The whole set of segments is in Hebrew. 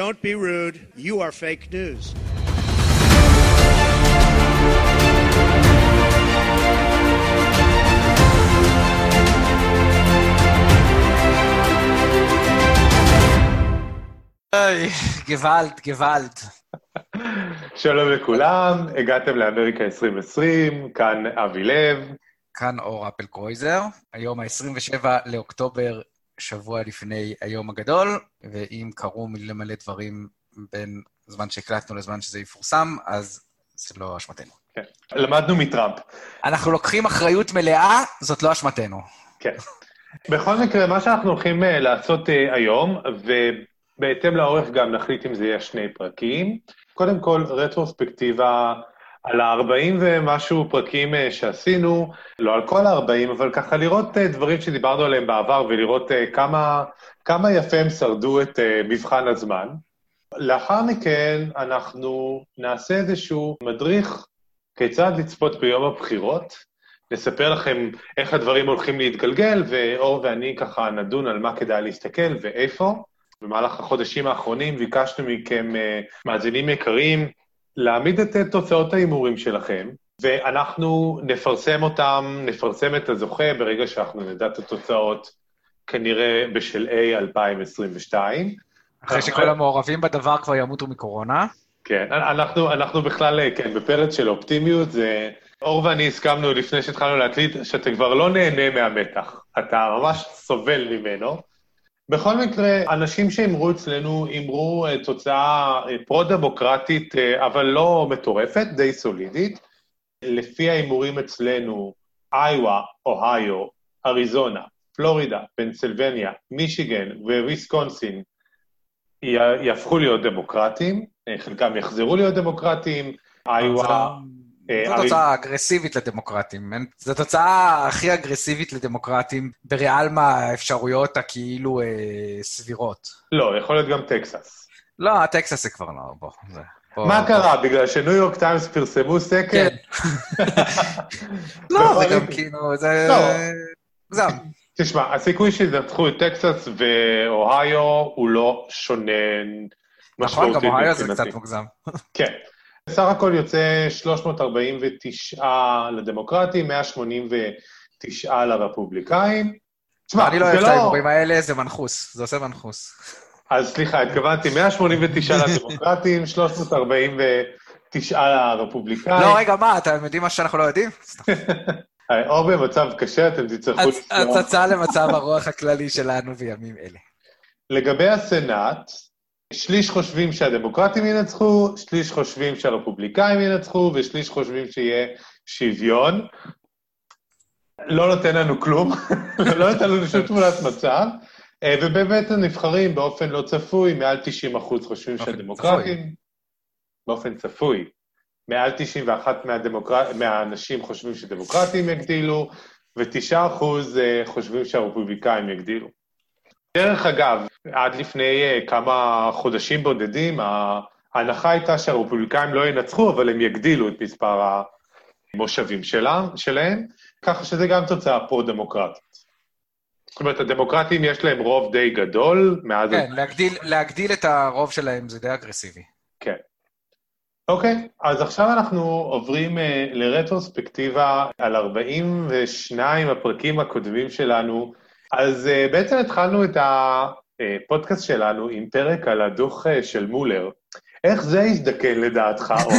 Don't be rude. You are fake news. גוואלד. שלום לכולם, הגעתם לאמריקה 2020, כאן אבי לב. כאן אור אפל קרויזר, היום ה-27 לאוקטובר, שבוע לפני היום הגדול, ואם קרו מלא דברים בין זמן שהקלטנו לזמן שזה יפורסם, אז זה לא אשמתנו. כן, למדנו מטראמפ. אנחנו לוקחים אחריות מלאה, זאת לא אשמתנו. כן. בכל מקרה, מה שאנחנו הולכים לעשות היום, ובהתאם לאורך גם נחליט אם זה יהיה שני פרקים, קודם כל רטרוספקטיבה על ה-40 ומשהו פרקים שעשינו, לא על כל ה-40, אבל ככה לראות דברים שדיברנו עליהם בעבר, ולראות כמה יפה הם שרדו את מבחן הזמן. לאחר מכן אנחנו נעשה איזשהו מדריך כיצד לצפות ביום הבחירות, נספר לכם איך הדברים הולכים להתגלגל, ואור ואני ככה נדון על מה כדאי להסתכל ואיפה. במהלך החודשים האחרונים ביקשנו מכם, מאזינים יקרים, להעמיד את תוצאות ההימורים שלכם, ואנחנו נפרסם אותם, נפרסם את הזוכה ברגע שאנחנו נדע את התוצאות, כנראה בשלהי 2022. אחרי שכל המעורבים בדבר כבר ימותו מקורונה. כן, אנחנו בכלל, כן, בפרץ של אופטימיות, זה... אור ואני הסכמנו לפני שהתחלנו להקליט, שאתה כבר לא נהנה מהמתח, אתה ממש סובל ממנו. בכל מקרה, אנשים שאימרו אצלנו, אימרו תוצאה פרו-דמוקרטית, אבל לא מטורפת, די סולידית. לפי האימורים אצלנו, איווה, אוהיו, אריזונה, פלורידה, פנסילבניה, מישיגן וויסקונסין יהפכו להיות דמוקרטיים, חלקם יחזרו להיות דמוקרטיים, איווה... זו תוצאה אגרסיבית לדמוקרטים, זו תוצאה הכי אגרסיבית לדמוקרטים, בריאלמה אפשרויות הכאילו סבירות. לא, יכול להיות גם טקסס. לא, טקסס זה כבר לא, בוא. מה קרה? בגלל שניו יורק טיימס פרסמו סקר? כן. לא, זה גם כאילו, זה... זהו. תשמע, הסיכוי שינצחו את טקסס ואוהיו הוא לא שונה משמעותית. נכון, גם אוהיו זה קצת מוגזם. כן. בסך הכל יוצא 349 לדמוקרטים, 189 לרפובליקאים. אני לא אוהב את ההימורים האלה, זה מנחוס, זה עושה מנחוס. אז סליחה, התכוונתי, 189 לדמוקרטים, 349 לרפובליקאים. לא, רגע, מה, אתם יודעים מה שאנחנו לא יודעים? או במצב קשה, אתם תצטרכו... הצצה למצב הרוח הכללי שלנו בימים אלה. לגבי הסנאט, שליש חושבים שהדמוקרטים ינצחו, שליש חושבים שהרפובליקאים ינצחו, ושליש חושבים שיהיה שוויון. לא נותן לנו כלום, לא נותן לנו שום תמונת מצב, ובאמת הנבחרים באופן לא צפוי, מעל 90% חושבים שהדמוקרטים, באופן צפוי, מעל 91% מהאנשים חושבים שדמוקרטים יגדילו, ו9% חושבים שהרפובליקאים יגדילו. דרך אגב, עד לפני כמה חודשים בודדים, ההנחה הייתה שהרפובליקאים לא ינצחו, אבל הם יגדילו את מספר המושבים שלהם, ככה שזה גם תוצאה פרו-דמוקרטית. זאת אומרת, הדמוקרטים יש להם רוב די גדול. כן, להגדיל את הרוב שלהם זה די אגרסיבי. כן. אוקיי, אז עכשיו אנחנו עוברים לרטרוספקטיבה על 42 הפרקים הקודמים שלנו, אז בעצם התחלנו את הפודקאסט שלנו עם פרק על הדוח של מולר. איך זה הזדקן לדעתך, אור?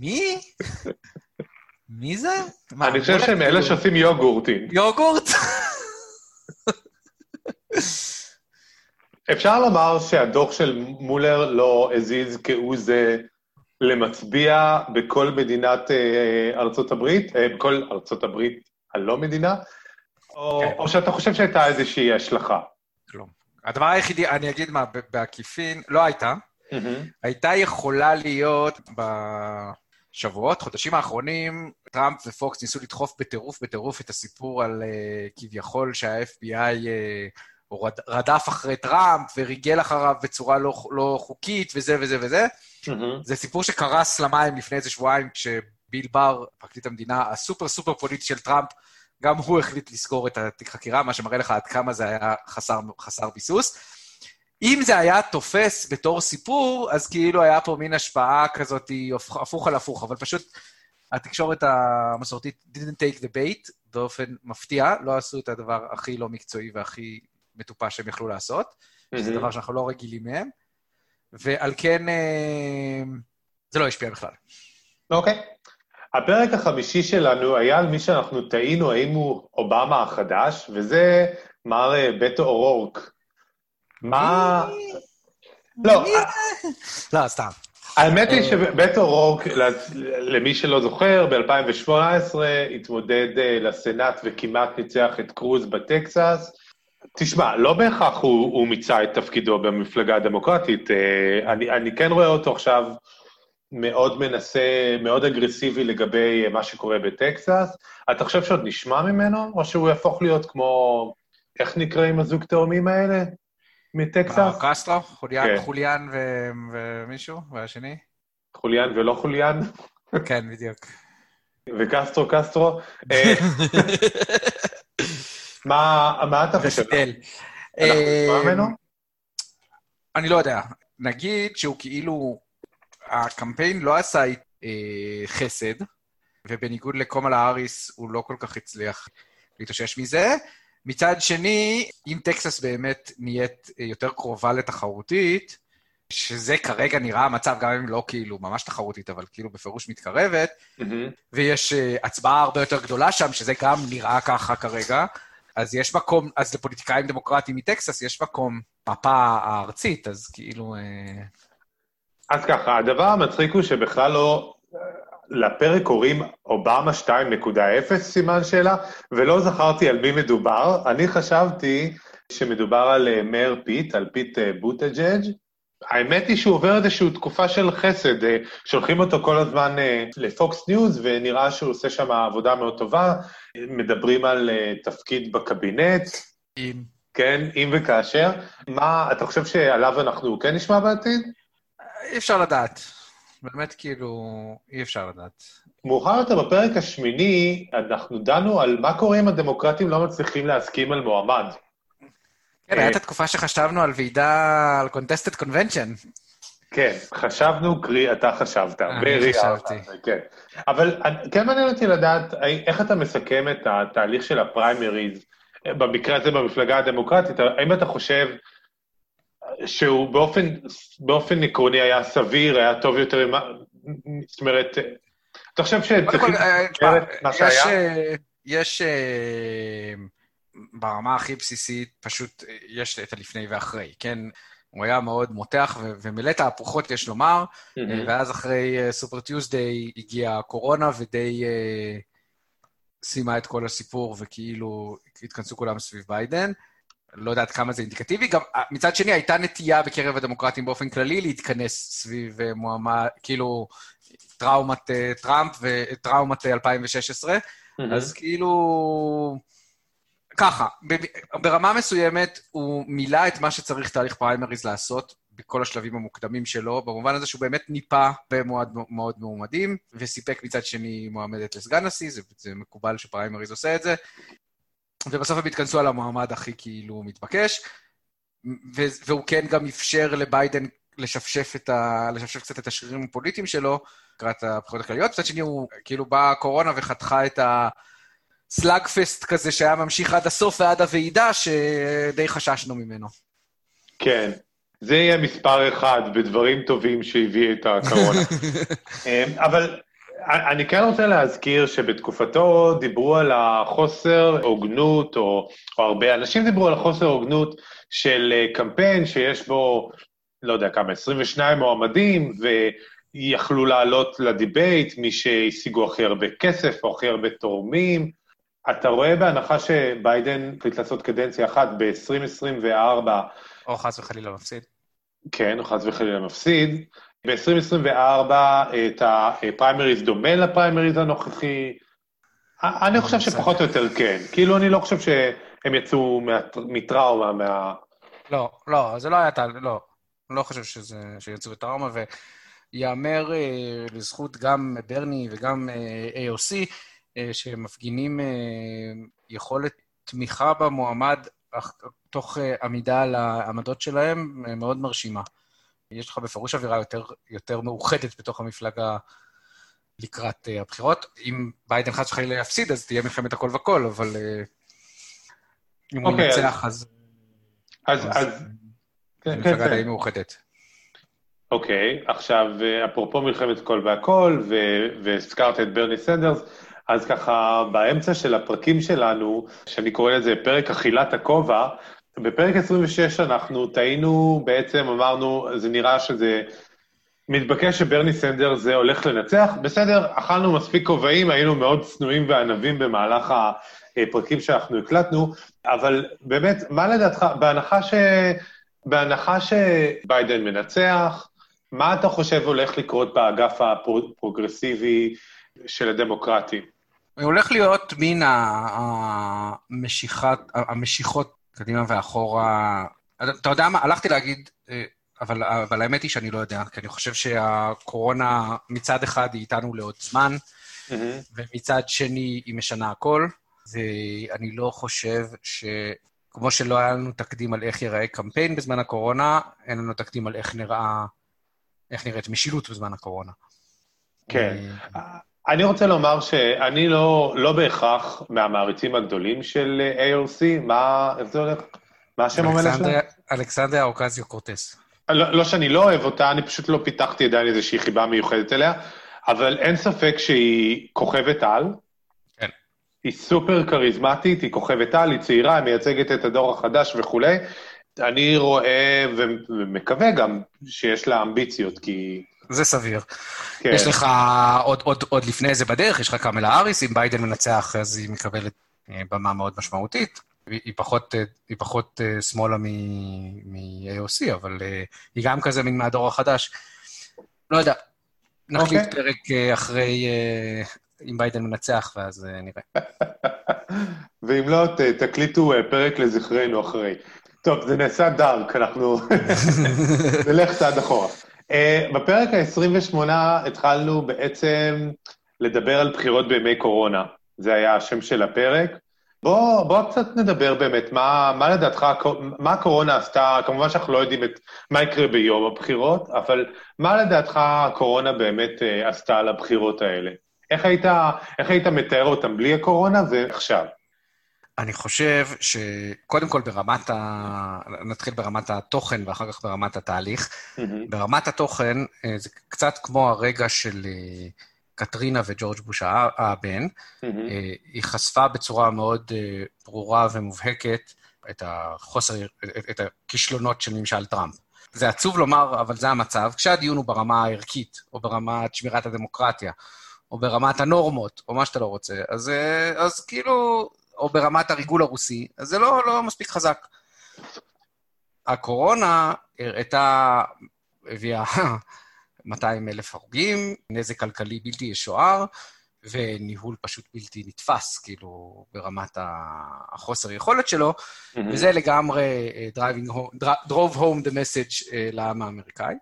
מי? מי זה? אני חושב שהם אלה שעושים יוגורטים. יוגורט? אפשר לומר שהדוח של מולר לא הזיז כאו זה למצביע בכל מדינת ארצות הברית, בכל ארצות הברית הלא מדינה, או שאתה חושב שהייתה איזושהי השלכה? כלום. הדבר היחידי, אני אגיד מה, בעקיפין, לא הייתה. הייתה יכולה להיות בשבועות, חודשים האחרונים, טראמפ ופוקס ניסו לדחוף בטירוף את הסיפור על כביכול שה-FBI רדף אחרי טראמפ וריגל אחריו בצורה לא חוקית וזה. זה סיפור שקרס למים לפני איזה שבועיים, כשביל בר, פרקליט המדינה, הסופר פוליטי של טראמפ, גם הוא החליט לסגור את התיק חקירה, מה שמראה לך עד כמה זה היה חסר ביסוס. אם זה היה תופס בתור סיפור, אז כאילו היה פה מין השפעה כזאת, הפוך על הפוך, אבל פשוט התקשורת המסורתית didn't take the bait, באופן מפתיע, לא עשו את הדבר הכי לא מקצועי והכי מטופש שהם יכלו לעשות, שזה דבר שאנחנו לא רגילים מהם, ועל כן זה לא השפיע בכלל. אוקיי. הפרק החמישי שלנו היה על מי שאנחנו טעינו, האם הוא אובמה החדש, וזה מר בטו אורורק. מה? לא. לא, סתם. האמת היא שבטו אורורק, למי שלא זוכר, ב-2018 התמודד לסנאט וכמעט ניצח את קרוז בטקסס. תשמע, לא בהכרח הוא מיצה את תפקידו במפלגה הדמוקרטית. אני כן רואה אותו עכשיו מאוד מנסה, מאוד אגרסיבי לגבי מה שקורה בטקסס. אתה חושב שעוד נשמע ממנו, או שהוא יהפוך להיות כמו, איך נקראים הזוג תאומים האלה? מטקסס? קסטרו, חוליאן ומישהו, והשני? חוליאן ולא חוליאן? כן, בדיוק. וקסטרו, קסטרו. מה אתה חושב? אנחנו נשמע ממנו? אני לא יודע. נגיד שהוא כאילו, הקמפיין לא עשה חסד, ובניגוד לקומלה האריס, הוא לא כל כך הצליח להתאושש מזה. מצד שני, אם טקסס באמת נהיית יותר קרובה לתחרותית, שזה כרגע נראה המצב, גם אם לא כאילו ממש תחרותית, אבל כאילו בפירוש מתקרבת, ויש הצבעה הרבה יותר גדולה שם, שזה גם נראה ככה כרגע, אז יש מקום, אז לפוליטיקאים דמוקרטיים מטקסס, יש מקום מפה הארצית, אז כאילו... אז ככה, הדבר המצחיק הוא שבכלל לא... לפרק קוראים אובמה 2.0 סימן שאלה, ולא זכרתי על מי מדובר. אני חשבתי שמדובר על מאיר פיט, על פיט בוטג'ג'. האמת היא שהוא עובר איזושהי תקופה של חסד, שולחים אותו כל הזמן לפוקס ניוז, ונראה שהוא עושה שם עבודה מאוד טובה, מדברים על תפקיד בקבינט. כן, אם וכאשר. מה, אתה חושב שעליו אנחנו כן נשמע בעתיד? אי אפשר לדעת. באמת כאילו אי אפשר לדעת. מאוחר יותר בפרק השמיני, אנחנו דנו על מה קורה אם הדמוקרטים לא מצליחים להסכים על מועמד. כן, הייתה תקופה שחשבנו על ועידה, על contested convention. כן, חשבנו, קרי, אתה חשבת. אני חשבתי. כן. אבל כן מעניין אותי לדעת, איך אתה מסכם את התהליך של הפריימריז, במקרה הזה במפלגה הדמוקרטית, האם אתה חושב... שהוא באופן עקרוני היה סביר, היה טוב יותר, זאת אומרת, אתה חושב שצריכים לדעת מה שהיה? יש, ברמה הכי בסיסית, פשוט יש את הלפני ואחרי, כן? הוא היה מאוד מותח ומלא תהפוכות, יש לומר, ואז אחרי סופר טיוזדיי הגיעה הקורונה, ודי סיימה את כל הסיפור, וכאילו התכנסו כולם סביב ביידן, לא יודעת כמה זה אינדיקטיבי, גם מצד שני הייתה נטייה בקרב הדמוקרטים באופן כללי להתכנס סביב מועמד, כאילו טראומת טראמפ וטראומת 2016, אז כאילו ככה, ברמה מסוימת הוא מילא את מה שצריך תהליך פריימריז לעשות בכל השלבים המוקדמים שלו, במובן הזה שהוא באמת ניפה במועד מאוד מועמדים, וסיפק מצד שני מועמדת לסגן נשיא, זה מקובל שפריימריז עושה את זה, ובסוף הם התכנסו על המעמד הכי כאילו מתבקש, והוא כן גם אפשר לביידן לשפשף קצת את השרירים הפוליטיים שלו, לקראת הבחירות הכלליות, בצד שני הוא כאילו בא הקורונה וחתכה את הסלאג פסט כזה שהיה ממשיך עד הסוף ועד הוועידה, שדי חששנו ממנו. כן, זה יהיה מספר אחד בדברים טובים שהביא את הקורונה. אבל... אני כן רוצה להזכיר שבתקופתו דיברו על החוסר הוגנות, או הרבה אנשים דיברו על החוסר הוגנות של קמפיין שיש בו, לא יודע כמה, 22 מועמדים, ויכלו לעלות לדיבייט מי שהשיגו הכי הרבה כסף או הכי הרבה תורמים. אתה רואה בהנחה שביידן החליט לעשות קדנציה אחת ב-2024. או חס וחלילה מפסיד. כן, או חס וחלילה מפסיד. ב-2024 את הפריימריז דומה לפריימריז הנוכחי, אני חושב שפחות או יותר כן, כאילו אני לא חושב שהם יצאו מטראומה מה... לא, לא, זה לא היה טל, לא, אני לא חושב שיצאו מטראומה, ויאמר לזכות גם ברני וגם AOC, שמפגינים יכולת תמיכה במועמד תוך עמידה על העמדות שלהם מאוד מרשימה. יש לך בפירוש אווירה יותר מאוחדת בתוך המפלגה לקראת הבחירות. אם ביידן חד שחלילה יפסיד, אז תהיה מלחמת הכל וכל, אבל אם הוא נצח, אז... מפלגה די מאוחדת. אוקיי, עכשיו, אפרופו מלחמת הכל והכל, והזכרת את ברני סנדרס, אז ככה, באמצע של הפרקים שלנו, שאני קורא לזה פרק אכילת הכובע, בפרק 26 אנחנו טעינו, בעצם אמרנו, זה נראה שזה מתבקש שברני סנדרס זה הולך לנצח, בסדר, אכלנו מספיק כובעים, היינו מאוד צנועים וענבים במהלך הפרקים שאנחנו הקלטנו, אבל באמת, מה לדעתך, בהנחה שביידן מנצח, מה אתה חושב הולך לקרות באגף הפרוגרסיבי של הדמוקרטים? הולך להיות מן המשיכות קדימה ואחורה, אתה יודע מה, הלכתי להגיד, אבל האמת היא שאני לא יודע, כי אני חושב שהקורונה מצד אחד היא איתנו לעוד זמן, ומצד שני היא משנה הכל, ואני לא חושב שכמו שלא היה לנו תקדים על איך ייראה קמפיין בזמן הקורונה, אין לנו תקדים על איך נראית משילות בזמן הקורונה. כן, אני רוצה לומר שאני לא בהכרח מהמעריצים הגדולים של AOC, מה, איך זה הולך? מה השם אומר לשם? אלכסנדריה אוקזיו-קורטז. לא שאני לא אוהב אותה, אני פשוט לא פיתחתי עדיין איזושהי חיבה מיוחדת אליה, אבל אין ספק שהיא כוכבת על, כן. היא סופר קריזמטית, היא כוכבת על, היא צעירה, היא מייצגת את הדור החדש וכו'. אני רואה ומקווה גם שיש לה אמביציות, כי... זה סביר. כן. יש לך עוד לפני זה בדרך, יש לך קמלה האריס, אם ביידן מנצח, אז היא מקבלת במה מאוד משמעותית. היא פחות שמאלה מ-AOC, אבל היא גם כזה מן מהדור החדש. לא יודע, נחליט פרק אחרי, אם ביידן מנצח, ואז נראה. ואם לא, תקליטו פרק לזכרנו אחרי. טוב, זה נעשה דארק, אנחנו נלך צעד אחורה. בפרק ה-28 התחלנו בעצם לדבר על בחירות בימי קורונה, זה היה השם של הפרק. בוא קצת נדבר באמת, מה לדעתך, מה הקורונה עשתה, כמובן שאנחנו לא יודעים מה יקרה ביום הבחירות, אבל מה לדעתך הקורונה באמת עשתה על הבחירות האלה? איך היית מתאר אותם בלי הקורונה ועכשיו? אני חושב שקודם כל נתחיל ברמת התוכן ואחר כך ברמת התהליך. ברמת התוכן, זה קצת כמו הרגע של קטרינה וג'ורג' בוש הבן, היא חשפה בצורה מאוד ברורה ומובהקת את הכישלונות של ממשל טראמפ. זה עצוב לומר, אבל זה המצב, כשהדיון הוא ברמה הערכית, או ברמת שמירת הדמוקרטיה, או ברמת הנורמות, או מה שאתה לא רוצה, אז כאילו... או ברמת הריגול הרוסי, אז זה לא מספיק חזק. הקורונה הביאה 200,000 הרוגים, נזק כלכלי בלתי ישוער, וניהול פשוט בלתי נתפס, כאילו, ברמת החוסר יכולת שלו, וזה לגמרי drove home the message לעם האמריקאי.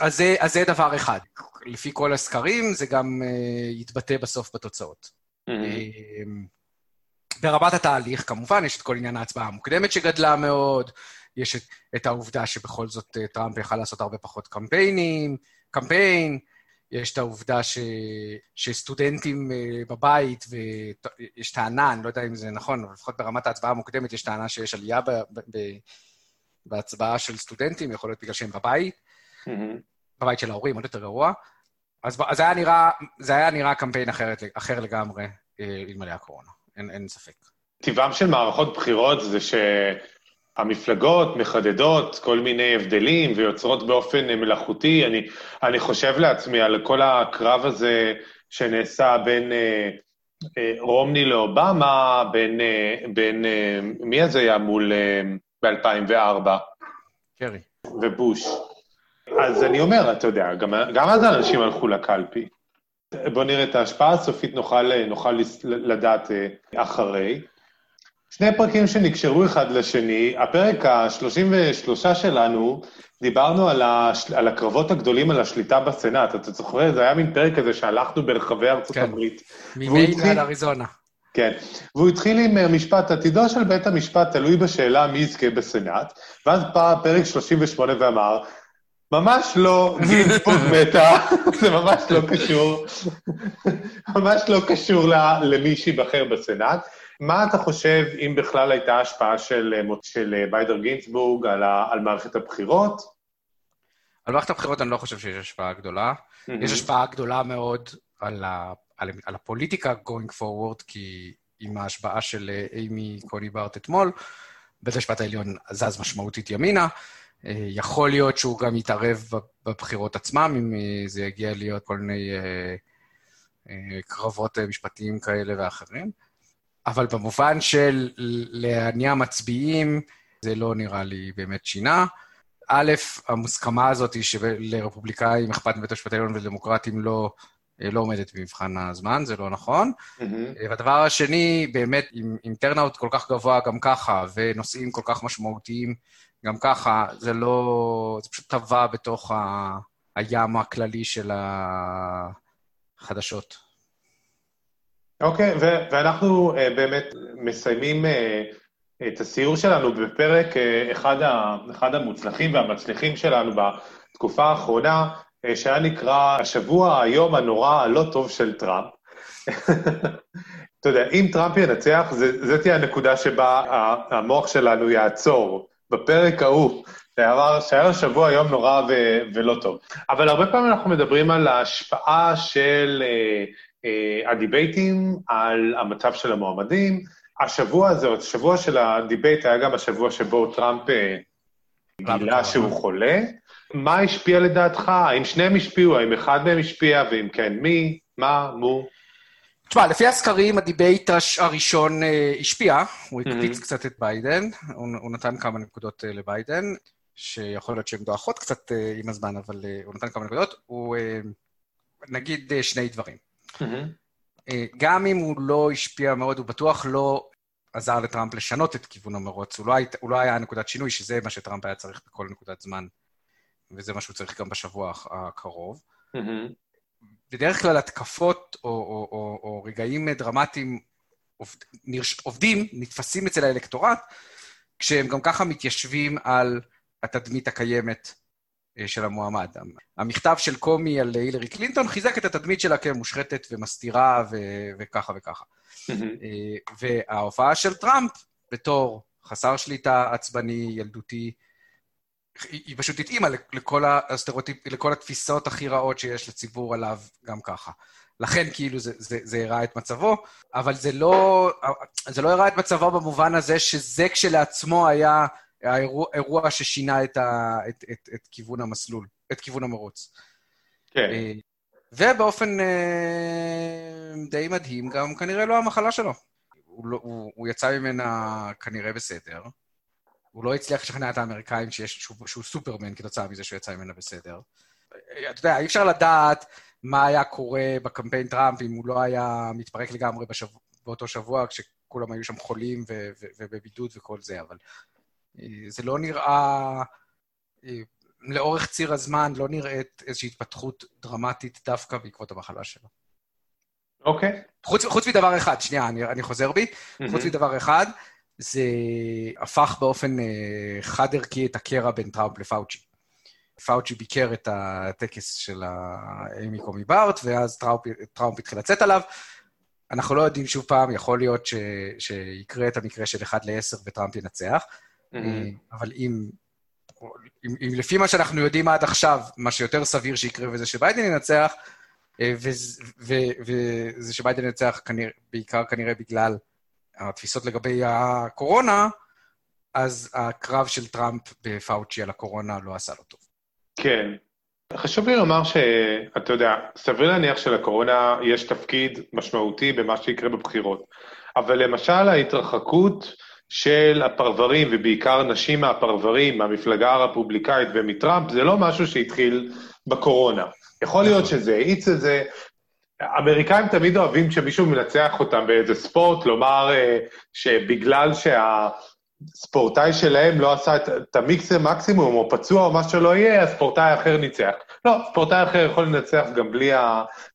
אז זה דבר אחד. לפי כל הסקרים, זה גם יתבטא בסוף בתוצאות. ברמת התהליך, כמובן, יש את כל עניין ההצבעה המוקדמת שגדלה מאוד, יש את העובדה שבכל זאת טראמפ יכל לעשות הרבה פחות קמפיין, יש את העובדה שסטודנטים בבית, ויש טענה, אני לא יודע אם זה נכון, אבל לפחות ברמת ההצבעה המוקדמת יש טענה שיש עלייה בהצבעה של סטודנטים, יכול להיות בגלל שהם בבית, בבית של ההורים, עוד יותר גרוע, אז זה היה נראה קמפיין אחר לגמרי, אלמלא הקורונה. אין ספק. טבעם של מערכות בחירות זה שהמפלגות מחדדות כל מיני הבדלים ויוצרות באופן מלאכותי. אני חושב לעצמי על כל הקרב הזה שנעשה בין רומני לאובמה, בין מי הזה היה מול ב-2004? קרי. ובוש. אז אני אומר, אתה יודע, גם אז אנשים הלכו לקלפי. בוא נראה את ההשפעה הסופית, נוכל לדעת אחרי. שני פרקים שנקשרו אחד לשני, הפרק ה-33 שלנו, דיברנו על הקרבות הגדולים על השליטה בסנאט, אתה זוכר? זה היה מין פרק כזה שהלכנו ברחבי ארצות הברית. ממיינה לאריזונה. כן, והוא התחיל עם משפט עתידו של בית המשפט, תלוי בשאלה מי יזכה בסנאט, ואז פעם פרק 38 ואמר, ממש לא, גינסבורג מתה, זה ממש לא קשור, ממש לא קשור למי שיבחר בסנאט. מה אתה חושב אם בכלל הייתה השפעה של ביידר גינסבורג על מערכת הבחירות? על מערכת הבחירות אני לא חושב שיש השפעה גדולה, יש השפעה גדולה מאוד על הפוליטיקה going forward, כי עם ההשבעה של אימי קוני בארט אתמול, בית המשפט העליון זז משמעותית ימינה, יכול להיות שהוא גם יתערב בבחירות עצמם, אם זה יגיע להיות כל מיני קרבות משפטיים כאלה ואחרים, אבל במובן של להניע מצביעים, זה לא נראה לי באמת שינה. א', המוסכמה הזאת היא שלרפובליקאים אכפת מבית המשפט העליון ולדמוקרטים לא עומדת במבחן הזמן, זה לא נכון. והדבר השני, באמת, עם טרנאוט כל כך גבוה גם ככה, ונושאים כל כך משמעותיים גם ככה, זה לא, זה פשוט טבע בתוך הים הכללי של החדשות. אוקיי, ואנחנו באמת מסיימים את הסיור שלנו בפרק, אחד המוצלחים והמצליחים שלנו בתקופה האחרונה, שהיה נקרא השבוע, היום הנורא הלא טוב של טראמפ. אתה יודע, אם טראמפ ינצח, זה תהיה הנקודה שבה המוח שלנו יעצור. בפרק ההוא, שהיה השבוע, היום נורא ולא טוב. אבל הרבה פעמים אנחנו מדברים על ההשפעה של הדיבייטים, על המצב של המועמדים. השבוע הזה, השבוע של הדיבייט, היה גם השבוע שבו טראמפ גילה שהוא חולה. מה השפיע לדעתך? האם שניהם השפיעו? האם אחד מהם השפיע? ואם כן, מי? מה? מו? תשמע, לפי הסקרים, הדיבייט הראשון השפיע. הוא הקפיץ קצת את ביידן. הוא נתן כמה נקודות לביידן, שיכול להיות שהן דועחות קצת עם הזמן, אבל הוא נתן כמה נקודות. הוא נגיד שני דברים. גם אם הוא לא השפיע מאוד, הוא בטוח לא עזר לטראמפ לשנות את כיוון המרוץ. הוא לא היה נקודת שינוי, שזה מה שטראמפ היה צריך בכל נקודת זמן. וזה מה שהוא צריך גם בשבוע הקרוב. בדרך כלל התקפות או רגעים דרמטיים עובדים, נתפסים אצל האלקטורט, כשהם גם ככה מתיישבים על התדמית הקיימת של המועמד. המכתב של קומי על הילרי קלינטון חיזק את התדמית שלה כמושחתת ומסתירה וככה וככה. וההופעה של טראמפ בתור חסר שליטה, עצבני, ילדותי, היא פשוט התאימה לכל הסטריאוטיפ, לכל התפיסות הכי רעות שיש לציבור עליו גם ככה. לכן כאילו זה הראה את מצבו, אבל זה לא הראה את מצבו במובן הזה שזה כשלעצמו היה האירוע ששינה את כיוון המסלול, את כיוון המרוץ. כן. ובאופן די מדהים גם כנראה לא המחלה שלו. הוא יצא ממנה כנראה בסדר. הוא לא הצליח לשכנע את האמריקאים שהוא סופרמן כתוצאה מזה שהוא יצא ממנה בסדר. אתה יודע, אי אפשר לדעת מה היה קורה בקמפיין טראמפ אם הוא לא היה מתפרק לגמרי באותו שבוע, כשכולם היו שם חולים ובבידוד וכל זה, אבל זה לא נראה, לאורך ציר הזמן לא נראית איזושהי התפתחות דרמטית דווקא בעקבות המחלה שלו. אוקיי. חוץ מדבר אחד, שנייה, אני חוזר בי, חוץ מדבר אחד, זה הפך באופן חד ערכי את הקרע בין טראמפ לפאוצ'י. פאוצ'י ביקר את הטקס של האמי קומי בארט, ואז טראמפ התחיל לצאת עליו. אנחנו לא יודעים שוב פעם, יכול להיות שיקרה את המקרה של 1-10 וטראמפ ינצח, אבל אם לפי מה שאנחנו יודעים עד עכשיו, מה שיותר סביר שיקרה וזה שביידן ינצח, וזה שביידן ינצח בעיקר כנראה בגלל התפיסות לגבי הקורונה, אז הקרב של טראמפ בפאוצ'י על הקורונה לא עשה לו טוב. כן. חשוב לי לומר שאתה יודע, סביר להניח שלקורונה יש תפקיד משמעותי במה שיקרה בבחירות. אבל למשל ההתרחקות של הפרברים, ובעיקר נשים מהפרברים, מהמפלגה הרפובליקאית ומטראמפ, זה לא משהו שהתחיל בקורונה. יכול להיות שזה האיץ את זה, האמריקאים תמיד אוהבים שמישהו מנצח אותם באיזה ספורט, לומר שבגלל שה... ספורטאי שלהם לא עשה את המיקס המקסימום, או פצוע או מה שלא יהיה, הספורטאי אחר ניצח. לא, ספורטאי אחר יכול לנצח גם בלי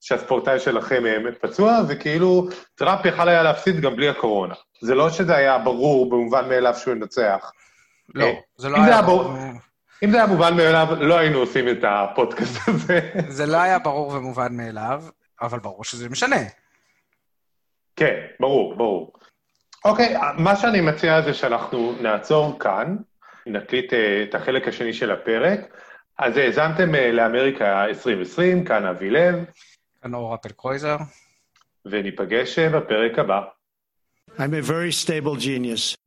שהספורטאי שלכם פצוע, וכאילו טראמפ יכל היה להפסיד גם בלי הקורונה. זה לא שזה היה ברור במובן מאליו שהוא ינצח. לא, זה לא היה ברור. אם זה היה מובן מאליו, לא היינו עושים את הפודקאסט הזה. זה לא היה ברור ומובן מאליו, אבל ברור שזה משנה. כן, ברור, ברור. אוקיי, מה שאני מציע זה שאנחנו נעצור כאן, נקליט את החלק השני של הפרק. אז האזנתם לאמריקה 2020, כאן אבי לב. כאן אור אפל קרויזר. וניפגש בפרק הבא. I'm a very stable genius.